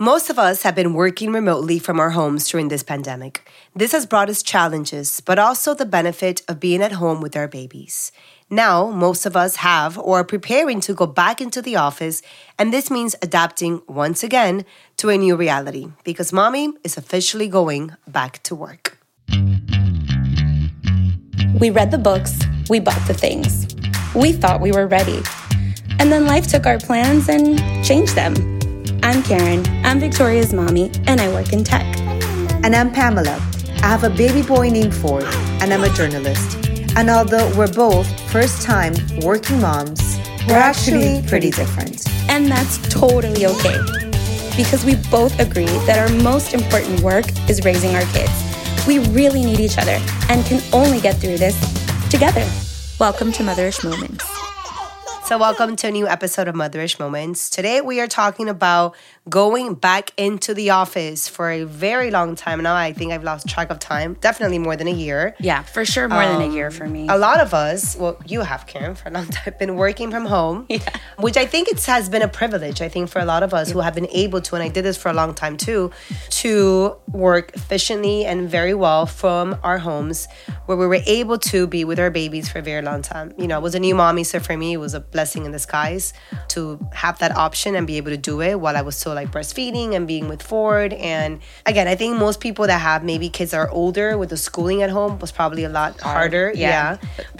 Most of us have been working remotely from our homes during this pandemic. This has brought us challenges, but also the benefit of being at home with our babies. Now, most of us have or are preparing to go back into the office, and this means adapting once again to a new reality because mommy is officially going back to work. We read the books, we bought the things. We thought we were ready. And then life took our plans and changed them. I'm Karen, I'm Victoria's mommy, and I work in tech. And I'm Pamela. I have a baby boy named Ford, and I'm a journalist. And although we're both first-time working moms, we're actually pretty different. And that's totally okay, because we both agree that our most important work is raising our kids. We really need each other and can only get through this together. Welcome to Motherish Moments. So welcome to a new episode of Motherish Moments. Today we are talking about going back into the office for a very long time now. I think I've lost track of time. Definitely more than a year. Yeah, for sure more than a year for me. A lot of us, well, you have, Karen, for a long time, been working from home, which I think has been a privilege, I think, for a lot of us who have been able to, and I did this for a long time too, to work efficiently and very well from our homes where we were able to be with our babies for a very long time. You know, I was a new mommy, so for me, it was a blessing in disguise to have that option and be able to do it while I was still like breastfeeding and being with Ford. And again, I think most people that have maybe kids that are older with the schooling at home was probably a lot harder.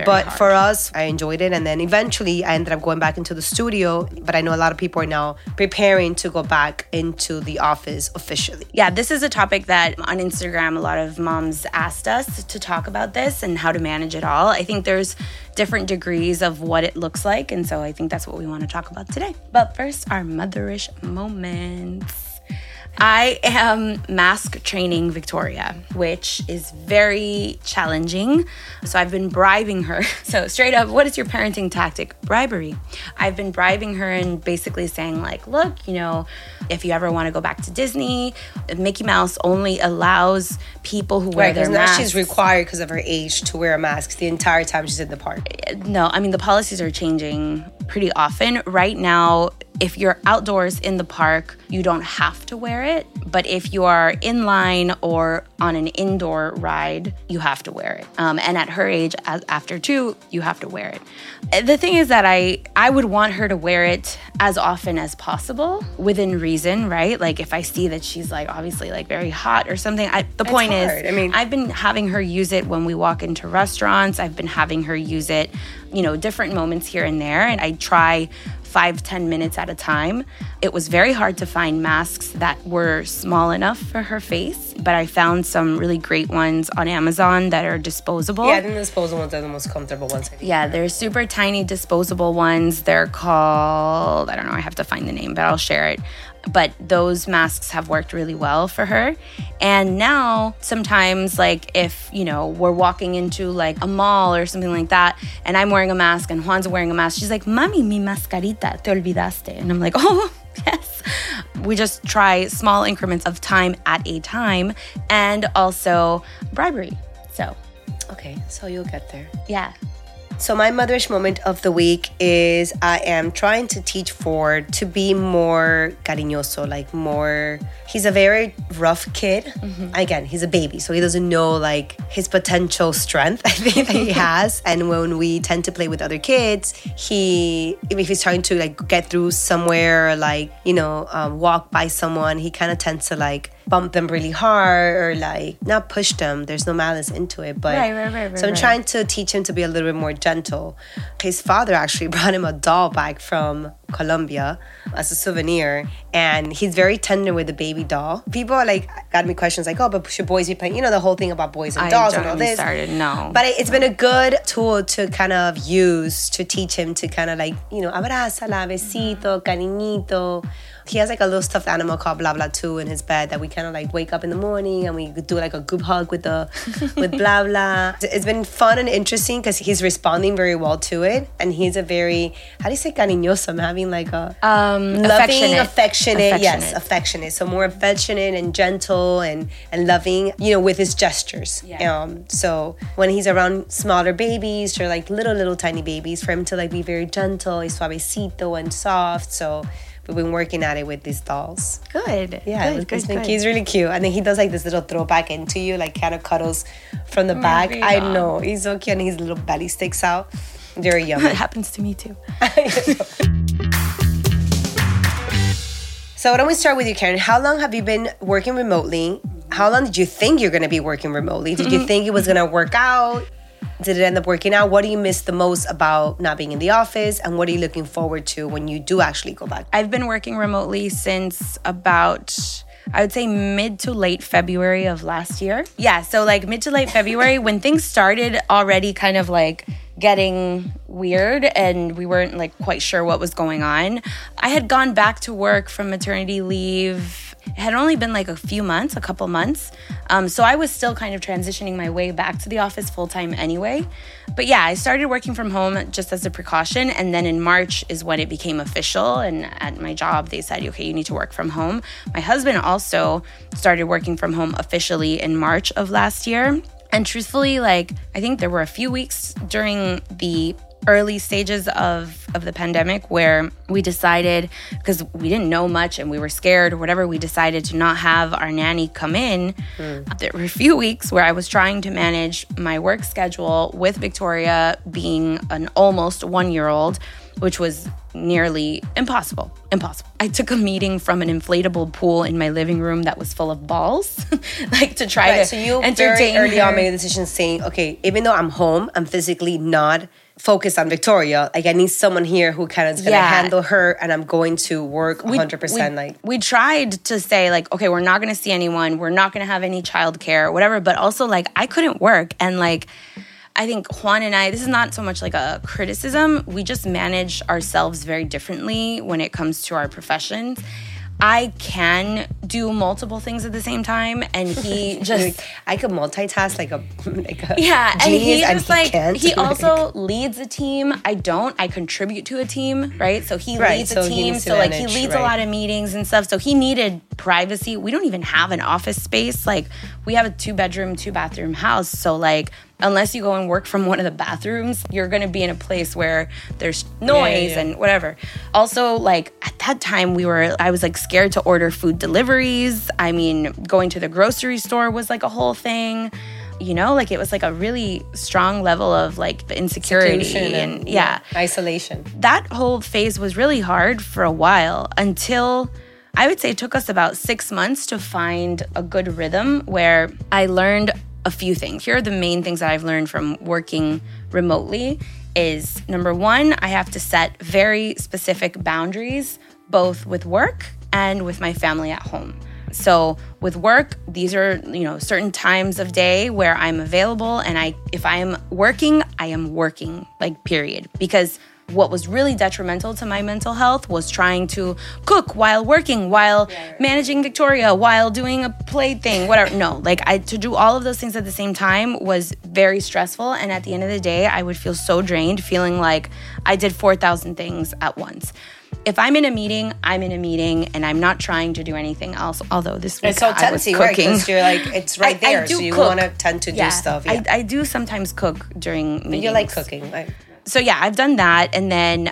But for us, I enjoyed it. And then eventually I ended up going back into the studio. But I know a lot of people are now preparing to go back into the office officially. Yeah, this is a topic that on Instagram, a lot of moms asked us to talk about this and how to manage it all. I think there's different degrees of what it looks like. And so I think that's what we want to talk about today. But first, our motherish moments. I am mask training Victoria, which is very challenging. So I've been bribing her. So straight up, what is your parenting tactic? Bribery. I've been bribing her and basically saying like, look, you know, if you ever want to go back to Disney, Mickey Mouse only allows people who wear their masks. Now she's required because of her age to wear a mask the entire time she's in the park. No, I mean, the policies are changing pretty often. Right now, if you're outdoors in the park, you don't have to wear it. But if you are in line or on an indoor ride, you have to wear it. And at her age, after two, you have to wear it. The thing is that I would want her to wear it as often as possible within reason, right? Like if I see that she's like obviously like very hot or something. I've been having her use it when we walk into restaurants. I've been having her use it, you know, different moments here and there. And I try 5-10 minutes at a time. It was very hard to find masks that were small enough for her face, but I found some really great ones on Amazon that are disposable. Yeah, I think the disposable ones are the most comfortable ones. Yeah, they're super tiny disposable ones. They're called, I don't know, I have to find the name, but I'll share it. But those masks have worked really well for her. And now sometimes like if, you know, we're walking into like a mall or something like that and I'm wearing a mask and Juan's wearing a mask, she's like, Mami, mi mascarita, te olvidaste. And I'm like, oh, yes. We just try small increments of time at a time and also bribery. So. Okay, so you'll get there. Yeah. So my motherish moment of the week is I am trying to teach Ford to be more cariñoso, like more... He's a very rough kid. Mm-hmm. Again, he's a baby, so he doesn't know like his potential strength, I think, that he has. And when we tend to play with other kids, if he's trying to like get through somewhere or like, you know, walk by someone, he kind of tends to like bump them really hard or like not push them. There's no malice into it. But So I'm trying to teach him to be a little bit more gentle. His father actually brought him a doll back from Colombia as a souvenir, and he's very tender with the baby doll. People like got me questions like, oh, but should boys be playing? You know, the whole thing about boys and dolls and all this. But it's been a good tool to kind of use to teach him to kind of like, you know, abrázala, besito, cariñito. He has like a little stuffed animal called Blah Blah 2 in his bed that we kind of like wake up in the morning and we do like a group hug with Blah Blah. It's been fun and interesting because he's responding very well to it, and he's a very, how do you say cariñoso? I'm having like a loving, affectionate. Yes, affectionate. So more affectionate and gentle and loving, you know, with his gestures. Yeah. So when he's around smaller babies or like little tiny babies, for him to like be very gentle, suavecito and soft. So we've been working at it with these dolls. Good. Yeah, good. He's really cute. And then he does like this little throwback into you, like kind of cuddles from the back. I know, he's so cute, and his little belly sticks out. They're yummy. It happens to me too. So why don't we start with you, Karen? How long have you been working remotely? How long did you think you're going to be working remotely? Did you think it was going to work out? Did it end up working out? What do you miss the most about not being in the office? And what are you looking forward to when you do actually go back? I've been working remotely since about, I would say, mid to late February of last year. Yeah, so like mid to late February when things started already kind of like getting weird and we weren't like quite sure what was going on. I had gone back to work from maternity leave. It had only been like a couple months. So I was still kind of transitioning my way back to the office full time anyway. But yeah, I started working from home just as a precaution. And then in March is when it became official. And at my job, they said, okay, you need to work from home. My husband also started working from home officially in March of last year. And truthfully, like, I think there were a few weeks during the early stages of the pandemic where we decided, because we didn't know much and we were scared or whatever, we decided to not have our nanny come in. There were a few weeks where I was trying to manage my work schedule with Victoria being an almost one-year-old, which was nearly impossible. I took a meeting from an inflatable pool in my living room that was full of balls, like to try to entertain her. So you very early on made a decision saying, okay, even though I'm home, I'm physically not focused on Victoria. Like I need someone here who kind of is going to handle her, and I'm going to work 100%. We tried to say like, okay, we're not going to see anyone. We're not going to have any childcare or whatever. But also like I couldn't work, and like, I think Juan and I, this is not so much like a criticism. We just manage ourselves very differently when it comes to our professions. I can do multiple things at the same time, and he just... I could multitask like a genius, and he also leads a team. I don't. I contribute to a team, right? So he leads a team. So like he leads a lot of meetings and stuff. So he needed privacy. We don't even have an office space. Like we have a 2-bedroom, 2-bathroom house. So like... unless you go and work from one of the bathrooms, you're going to be in a place where there's noise and whatever. Also, like at that time, I was like scared to order food deliveries. I mean, going to the grocery store was like a whole thing. You know, like it was like a really strong level of like the insecurity and isolation. That whole phase was really hard for a while until... I would say it took us about 6 months to find a good rhythm where I learned a few things. Here are the main things that I've learned from working remotely is, number one, I have to set very specific boundaries, both with work and with my family at home. So with work, these are, certain times of day where I'm available, and if I am working, I am working, like period. Because what was really detrimental to my mental health was trying to cook while working, while managing Victoria, while doing a play thing, whatever. No, to do all of those things at the same time was very stressful. And at the end of the day, I would feel so drained, feeling like I did 4,000 things at once. If I'm in a meeting, and I'm not trying to do anything else. Although this week I was cooking. Right? Because you're like, it's right there. I do so you want to tend to do stuff. Yeah. I do sometimes cook during meetings. But you like cooking, right? So yeah, I've done that. And then,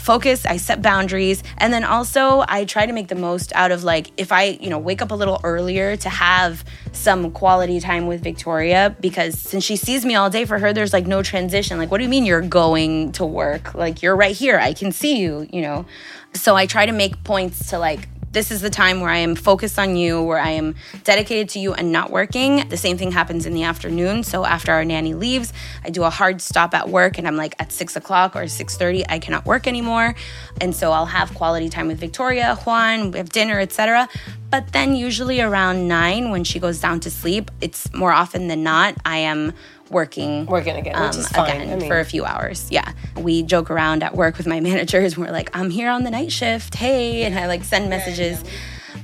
focus, I set boundaries. And then also I try to make the most out of like, if I, wake up a little earlier to have some quality time with Victoria, because since she sees me all day, for her, there's like no transition. Like, what do you mean you're going to work? Like you're right here. I can see you, So I try to make points to like, this is the time where I am focused on you, where I am dedicated to you and not working. The same thing happens in the afternoon. So after our nanny leaves, I do a hard stop at work, and I'm like at 6 o'clock or 6:30, I cannot work anymore. And so I'll have quality time with Victoria, Juan, we have dinner, etc. But then usually around 9 when she goes down to sleep, it's more often than not, I am working again, which is fine. For a few hours. Yeah. We joke around at work with my managers. We're like, I'm here on the night shift. Hey. And I send messages.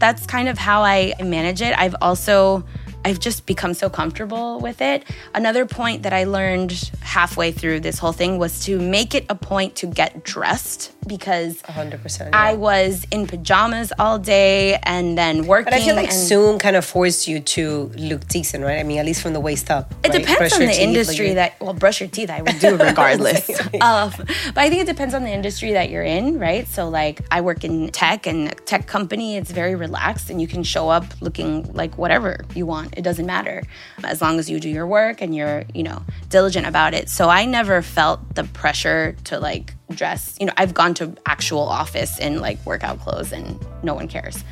That's kind of how I manage it. I've also I've just become so comfortable with it. Another point that I learned halfway through this whole thing was to make it a point to get dressed because 100%, yeah. I was in pajamas all day and then working. But I feel like Zoom kind of forced you to look decent, right? I mean, at least from the waist up. It depends on the industry that, well, brush your teeth, I would do regardless. But I think it depends on the industry that you're in, right? So like I work in tech and a tech company, it's very relaxed and you can show up looking like whatever you want. It doesn't matter as long as you do your work and you're, you know, diligent about it. So I never felt the pressure to like dress. You know, I've gone to actual office in like workout clothes and no one cares.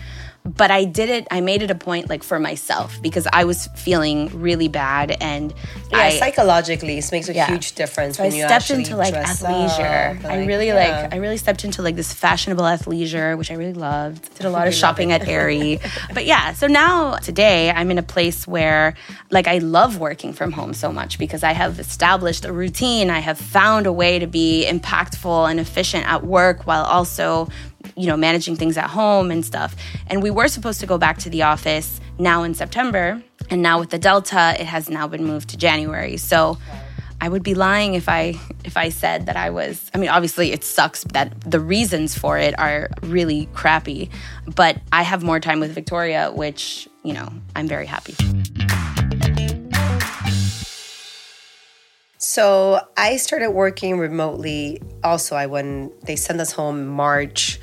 But I did it, I made it a point like for myself because I was feeling really bad and psychologically, this makes a huge difference. So when I stepped into like athleisure. I really stepped into like this fashionable athleisure, which I really loved. Did a lot of shopping at Aerie. But yeah, so now today I'm in a place where like I love working from home so much because I have established a routine. I have found a way to be impactful and efficient at work while also, you know, managing things at home and stuff. And we were supposed to go back to the office now in September. And now with the Delta, it has now been moved to January. So I would be lying if I said that I was, I mean, obviously it sucks that the reasons for it are really crappy, but I have more time with Victoria, which, you know, I'm very happy. So I started working remotely also when they sent us home March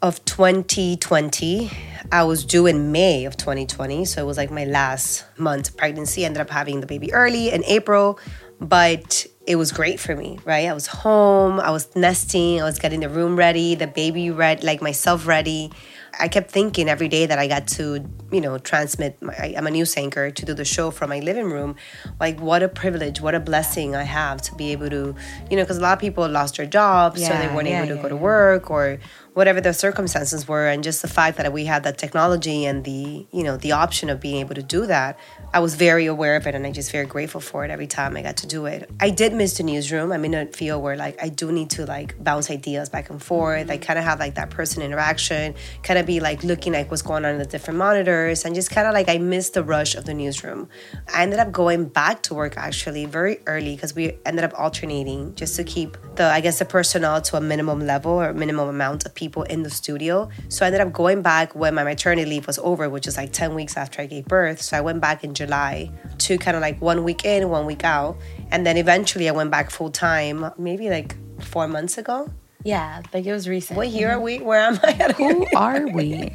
of 2020. I was due in May of 2020. So it was like my last month of pregnancy. I ended up having the baby early in April, but it was great for me, right? I was home, I was nesting, I was getting the room ready, the baby ready, like myself ready. I kept thinking every day that I got to, you know, transmit. I'm a news anchor to do the show from my living room. Like, what a privilege, what a blessing I have to be able to, you know, because a lot of people lost their jobs, so they weren't able to go to work or whatever their circumstances were. And just the fact that we had that technology and the, you know, the option of being able to do that, I was very aware of it and I just very grateful for it every time I got to do it. I did miss the newsroom. I'm in a field where like I do need to like bounce ideas back and forth. Mm-hmm. I kind of have like that person interaction, kind of be like looking like what's going on in the different monitors and just kind of like I missed the rush of the newsroom. I ended up going back to work actually very early because we ended up alternating just to keep the, I guess, the personnel to a minimum level or minimum amount of people in the studio. So I ended up going back when my maternity leave was over, which is like 10 weeks after I gave birth. So I went back in July to kind of like 1 week in, 1 week out. And then eventually I went back full time, maybe like 4 months ago. Yeah, like it was recent. What year are we? Where am I? Who are we?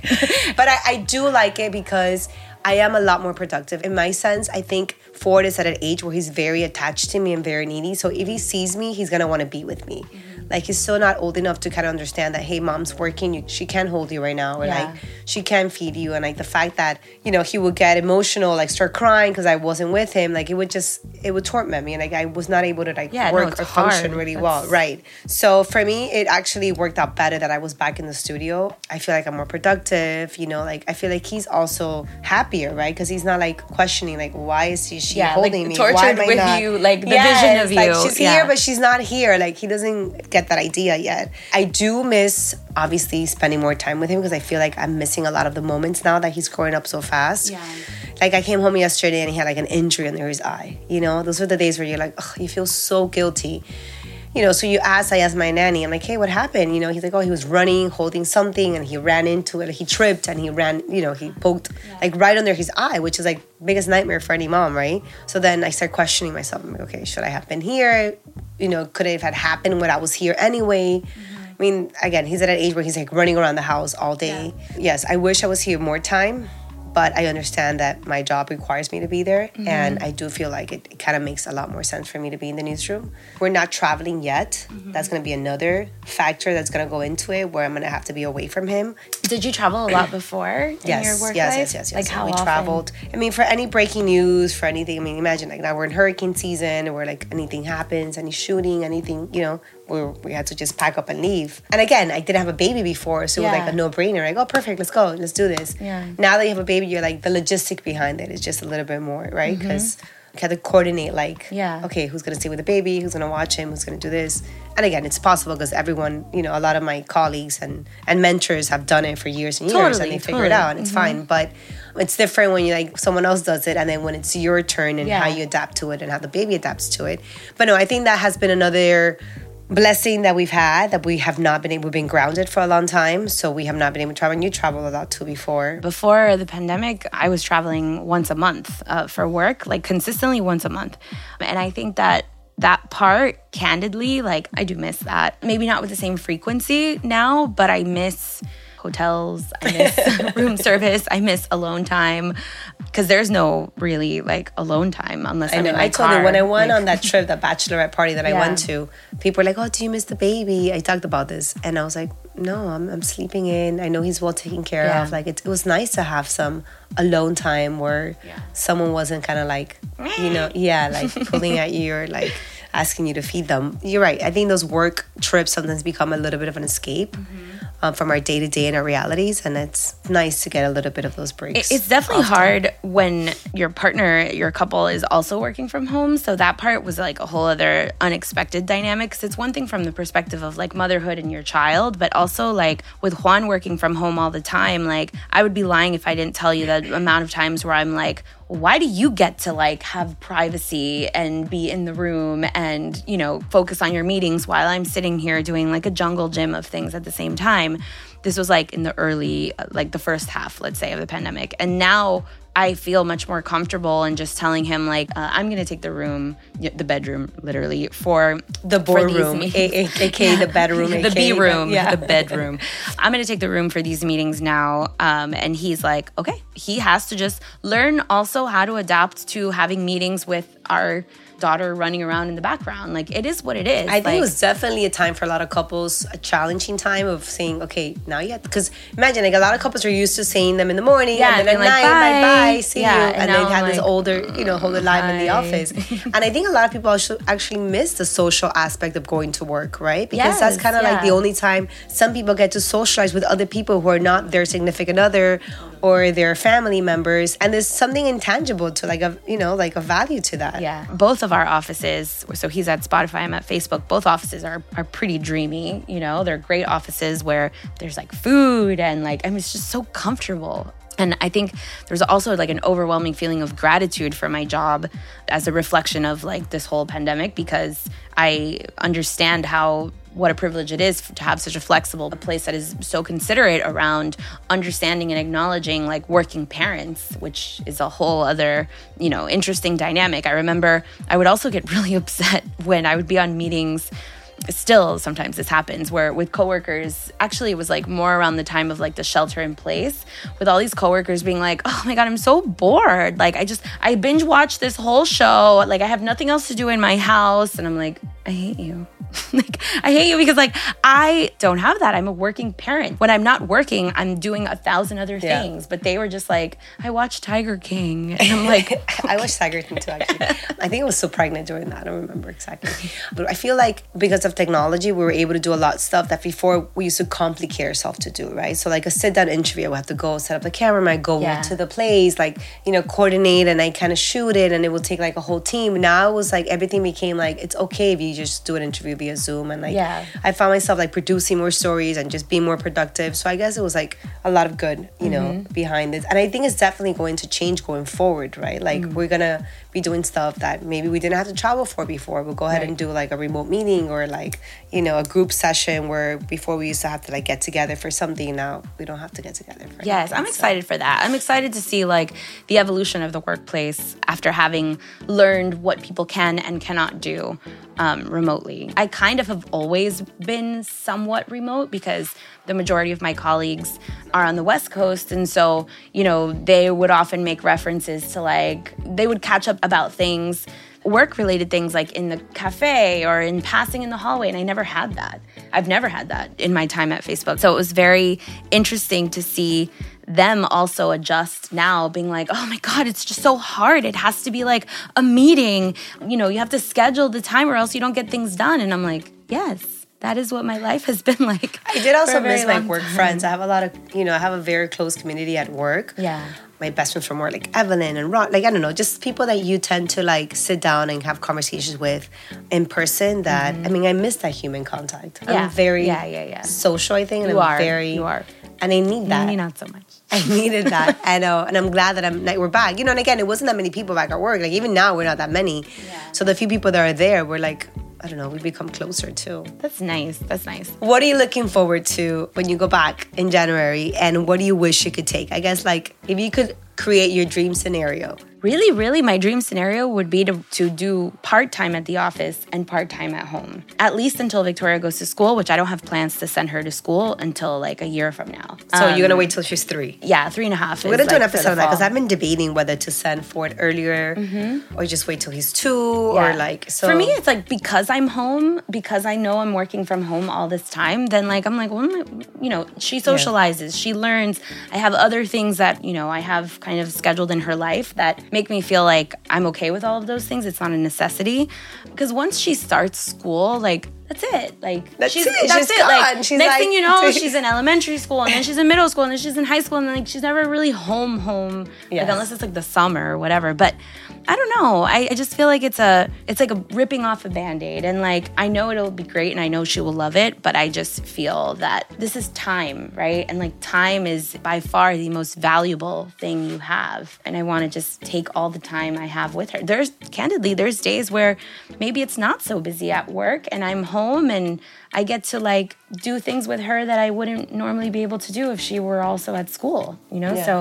But I do like it because I am a lot more productive. In my sense, I think Ford is at an age where he's very attached to me and very needy. So if he sees me, he's going to want to be with me. Mm-hmm. Like he's still not old enough to kind of understand that, hey, mom's working. She can't hold you right now. Or like she can't feed you. And like the fact that, you know, he would get emotional, like start crying because I wasn't with him. Like it would torment me. And like I was not able to like work or function really well. Right. So for me, it actually worked out better that I was back in the studio. I feel like I'm more productive. You know, like I feel like he's also happier, right? Because he's not like questioning like, why is she holding me? Tortured. Why am I with not? You, like the vision of you. Like, she's here, but she's not here. Like he doesn't get that idea yet. I do miss, obviously, spending more time with him because I feel like I'm missing a lot of the moments now that he's growing up so fast. Yeah. Like I came home yesterday and he had like an injury under his eye. You know, those are the days where you're like, oh, you feel so guilty. You know, so I asked my nanny, I'm like, hey, what happened? You know, he's like, oh, he was running, holding something, and he ran into it. He tripped and he ran, you know, he poked like right under his eye, which is like biggest nightmare for any mom, right? So then I start questioning myself. I'm like, okay, should I have been here? You know, could it have happened when I was here anyway? Mm-hmm. I mean, again, he's at an age where he's like running around the house all day. Yeah. Yes, I wish I was here more time. But I understand that my job requires me to be there. Mm-hmm. And I do feel like it kind of makes a lot more sense for me to be in the newsroom. We're not traveling yet. Mm-hmm. That's going to be another factor that's going to go into it where I'm going to have to be away from him. Did you travel a lot before in your work life? Yes. Like how often? Traveled. I mean, for any breaking news, for anything. I mean, imagine like now we're in hurricane season where like anything happens, any shooting, anything, you know. We had to just pack up and leave. And again, I didn't have a baby before, so it was like a no-brainer. Like, oh, perfect, let's go, let's do this. Yeah. Now that you have a baby, you're like, the logistic behind it is just a little bit more, right? Because you have to coordinate, like, okay, who's going to stay with the baby? Who's going to watch him? Who's going to do this? And again, it's possible because everyone, you know, a lot of my colleagues and mentors have done it for years and years. And they figure it out, and it's fine. But it's different when you like someone else does it and then when it's your turn and how you adapt to it and how the baby adapts to it. But no, I think that has been another blessing that we've had, that we have not been able, we've been grounded for a long time, so we have not been able to travel. And you traveled a lot too before. Before the pandemic, I was traveling once a month for work, like consistently once a month. And I think that part, candidly, like I do miss that. Maybe not with the same frequency now, but I miss hotels, I miss room service, I miss alone time, because there's no really like alone time unless I'm in my car. I told you when I went on that trip, the bachelorette party that I went to, people were like, "Oh, do you miss the baby?" I talked about this, and I was like, "No, I'm sleeping in. I know he's well taken care of. Like it was nice to have some alone time where someone wasn't kind of like, you know, like pulling at you or like." Asking you to feed them. You're right. I think those work trips sometimes become a little bit of an escape from our day-to-day and our realities. And it's nice to get a little bit of those breaks. It's definitely hard when your partner, your couple is also working from home. So that part was like a whole other unexpected dynamic. Because it's one thing from the perspective of like motherhood and your child, but also like with Juan working from home all the time, like I would be lying if I didn't tell you the amount of times where I'm like, why do you get to like have privacy and be in the room and, you know, focus on your meetings while I'm sitting here doing like a jungle gym of things at the same time? This was like in the early, like the first half, let's say, of the pandemic. And now I feel much more comfortable in just telling him like, I'm going to take the room, the bedroom, literally, for the boardroom, a.k.a. the bedroom, the B-room, the bedroom. I'm going to take the room for these meetings now. And he's like, okay, he has to just learn also how to adapt to having meetings with our daughter running around in the background. Like, it is what it is. I think it was definitely a time for a lot of couples, a challenging time of saying, okay, now you have, because imagine, like, a lot of couples are used to seeing them in the morning and then at like, night, bye, see you. And they had like, this older, you know, whole life in the office. And I think a lot of people actually miss the social aspect of going to work, right? Because that's kind of like the only time some people get to socialize with other people who are not their significant other or their family members. And there's something intangible to like, a, you know, like a value to that. Yeah. Both of our offices, so he's at Spotify, I'm at Facebook, both offices are pretty dreamy, you know? They're great offices where there's like food and like, I mean, it's just so comfortable. And I think there's also like an overwhelming feeling of gratitude for my job as a reflection of like this whole pandemic, because I understand what a privilege it is to have such a flexible place that is so considerate around understanding and acknowledging like working parents, which is a whole other, you know, interesting dynamic. I remember I would also get really upset when I would be on meetings. Still, sometimes this happens where with coworkers, actually it was like more around the time of like the shelter in place, with all these coworkers being like, oh my God, I'm so bored. Like I binge watched this whole show. Like I have nothing else to do in my house. And I'm like, I hate you. Like, I hate you because like, I don't have that. I'm a working parent. When I'm not working, I'm doing 1,000 other things. But they were just like, I watched Tiger King. And I'm like, okay. I watched Tiger King too, actually. I think I was so pregnant during that. I don't remember exactly. But I feel like because of technology, we were able to do a lot of stuff that before we used to complicate ourselves to do, right? So like a sit-down interview, I would have to go set up the camera, I go to the place, like, you know, coordinate and I kind of shoot it and it would take like a whole team. Now it was like everything became like, it's okay if you just do an interview via Zoom. And like, I found myself like producing more stories and just being more productive. So I guess it was like a lot of good, you know, behind this. And I think it's definitely going to change going forward, right? Like we're going to be doing stuff that maybe we didn't have to travel for before. We'll go ahead and do like a remote meeting or like, you know, a group session where before we used to have to like get together for something. Now we don't have to get together for anything. I'm excited for that. I'm excited to see like the evolution of the workplace after having learned what people can and cannot do remotely. I kind of have always been somewhat remote because the majority of my colleagues are on the West Coast. And so, you know, they would often make references to like, they would catch up about things, work-related things like in the cafe or in passing in the hallway. And I never had that. I've never had that in my time at Facebook. So it was very interesting to see them also adjust now, being like, oh my God, it's just so hard. It has to be like a meeting. You know, you have to schedule the time or else you don't get things done. And I'm like, yes. That is what my life has been like. I did also miss my work friends. I have a lot of, you know, I have a very close community at work. Yeah. My best friends from work, like Evelyn and Rod, like, I don't know, just people that you tend to like sit down and have conversations with in person that, I mean, I miss that human contact. Yeah. I'm very social, I think. And you are. And I need that. Maybe not so much. I needed that. I know. And I'm glad that we're back. You know, and again, it wasn't that many people back at work. Like, even now, we're not that many. Yeah. So the few people that are there, we're like, I don't know, we've become closer too. That's nice. That's nice. What are you looking forward to when you go back in January? And what do you wish you could take? I guess, like, if you could create your dream scenario. Really, my dream scenario would be to do part-time at the office and part-time at home. At least until Victoria goes to school, which I don't have plans to send her to school until like a year from now. So you're going to wait till she's 3? Yeah, 3.5. We're going to do an episode of that because I've been debating whether to send Ford earlier or just wait till he's 2 or like... So. For me, it's like because I'm home, because I know I'm working from home all this time, then like I'm like, well, you know, she socializes, she learns. I have other things that, you know, I have kind of scheduled in her life that... make me feel like I'm okay with all of those things. It's not a necessity. Because once she starts school, like, that's it. Like, that's it. Like, she's next thing you know, she's in elementary school, and then she's in middle school, and then she's in high school, and then like, she's never really home. Yes. Like, unless it's like the summer or whatever. But I don't know. I just feel like it's like a ripping off a Band-Aid. And like, I know it'll be great, and I know she will love it, but I just feel that this is time, right? And like, time is by far the most valuable thing you have. And I want to just take all the time I have with her. There's days where maybe it's not so busy at work, and I'm home, and I get to like do things with her that I wouldn't normally be able to do if she were also at school, you know? Yeah. So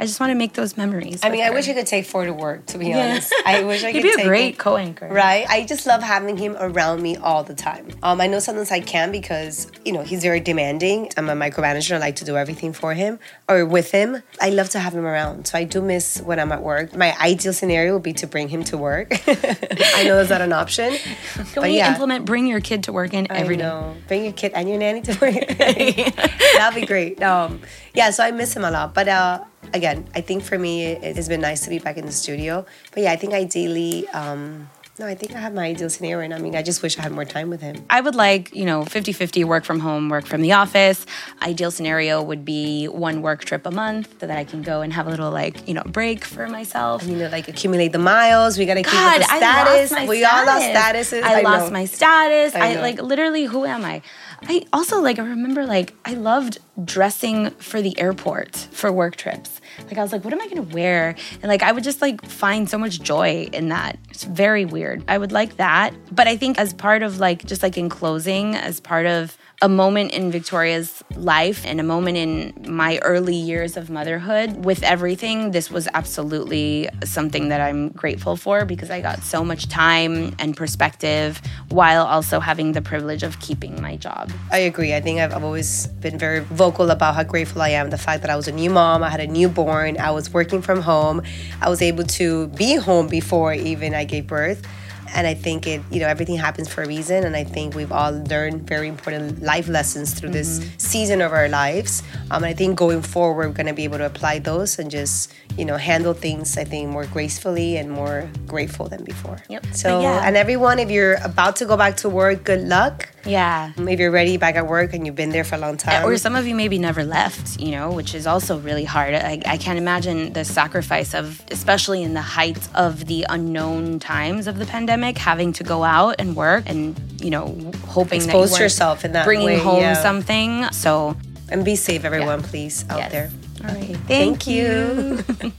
I just want to make those memories. I mean, I wish I could take Ford to work, to be honest. I wish I could take him. He'd be a great co-anchor. Right? I just love having him around me all the time. I know sometimes I can because, you know, he's very demanding. I'm a micromanager. I like to do everything for him or with him. I love to have him around. So I do miss when I'm at work. My ideal scenario would be to bring him to work. I know that's not an option. Can we implement bring your kid to work in every day? No, bring your kid and your nanny to work. That'd be great. So I miss him a lot. But again, I think for me, it's been nice to be back in the studio. But yeah, I think ideally... I think I have my ideal scenario right now. I mean, I just wish I had more time with him. I would like, you know, 50-50 work from home, work from the office. Ideal scenario would be one work trip a month so that I can go and have a little, like, you know, break for myself. And, you know, like, accumulate the miles. We got to keep up the status. We all lost statuses. I lost my status. I like, literally, who am I? I also, like, I remember, like, I loved dressing for the airport for work trips. Like, I was like, what am I going to wear? And, like, I would just, like, find so much joy in that. It's very weird. I would like that. But I think as part of, like, just, like, in closing, as part of a moment in Victoria's life and a moment in my early years of motherhood, with everything, this was absolutely something that I'm grateful for because I got so much time and perspective while also having the privilege of keeping my job. I agree. I think I've always been very vocal about how grateful I am. The fact that I was a new mom, I had a newborn, I was working from home, I was able to be home before even I gave birth. And I think it, you know, everything happens for a reason. And I think we've all learned very important life lessons through this season of our lives. And I think going forward, we're going to be able to apply those and just, you know, handle things, I think, more gracefully and more grateful than before. Yep. So, and everyone, if you're about to go back to work, good luck. Yeah. If you're ready back at work and you've been there for a long time. Or some of you maybe never left, you know, which is also really hard. I can't imagine the sacrifice of, especially in the heights of the unknown times of the pandemic, having to go out and work and, you know, hoping expose that you yourself in that bringing way, home something. So. And be safe, everyone, please, out there. All right. Thank you.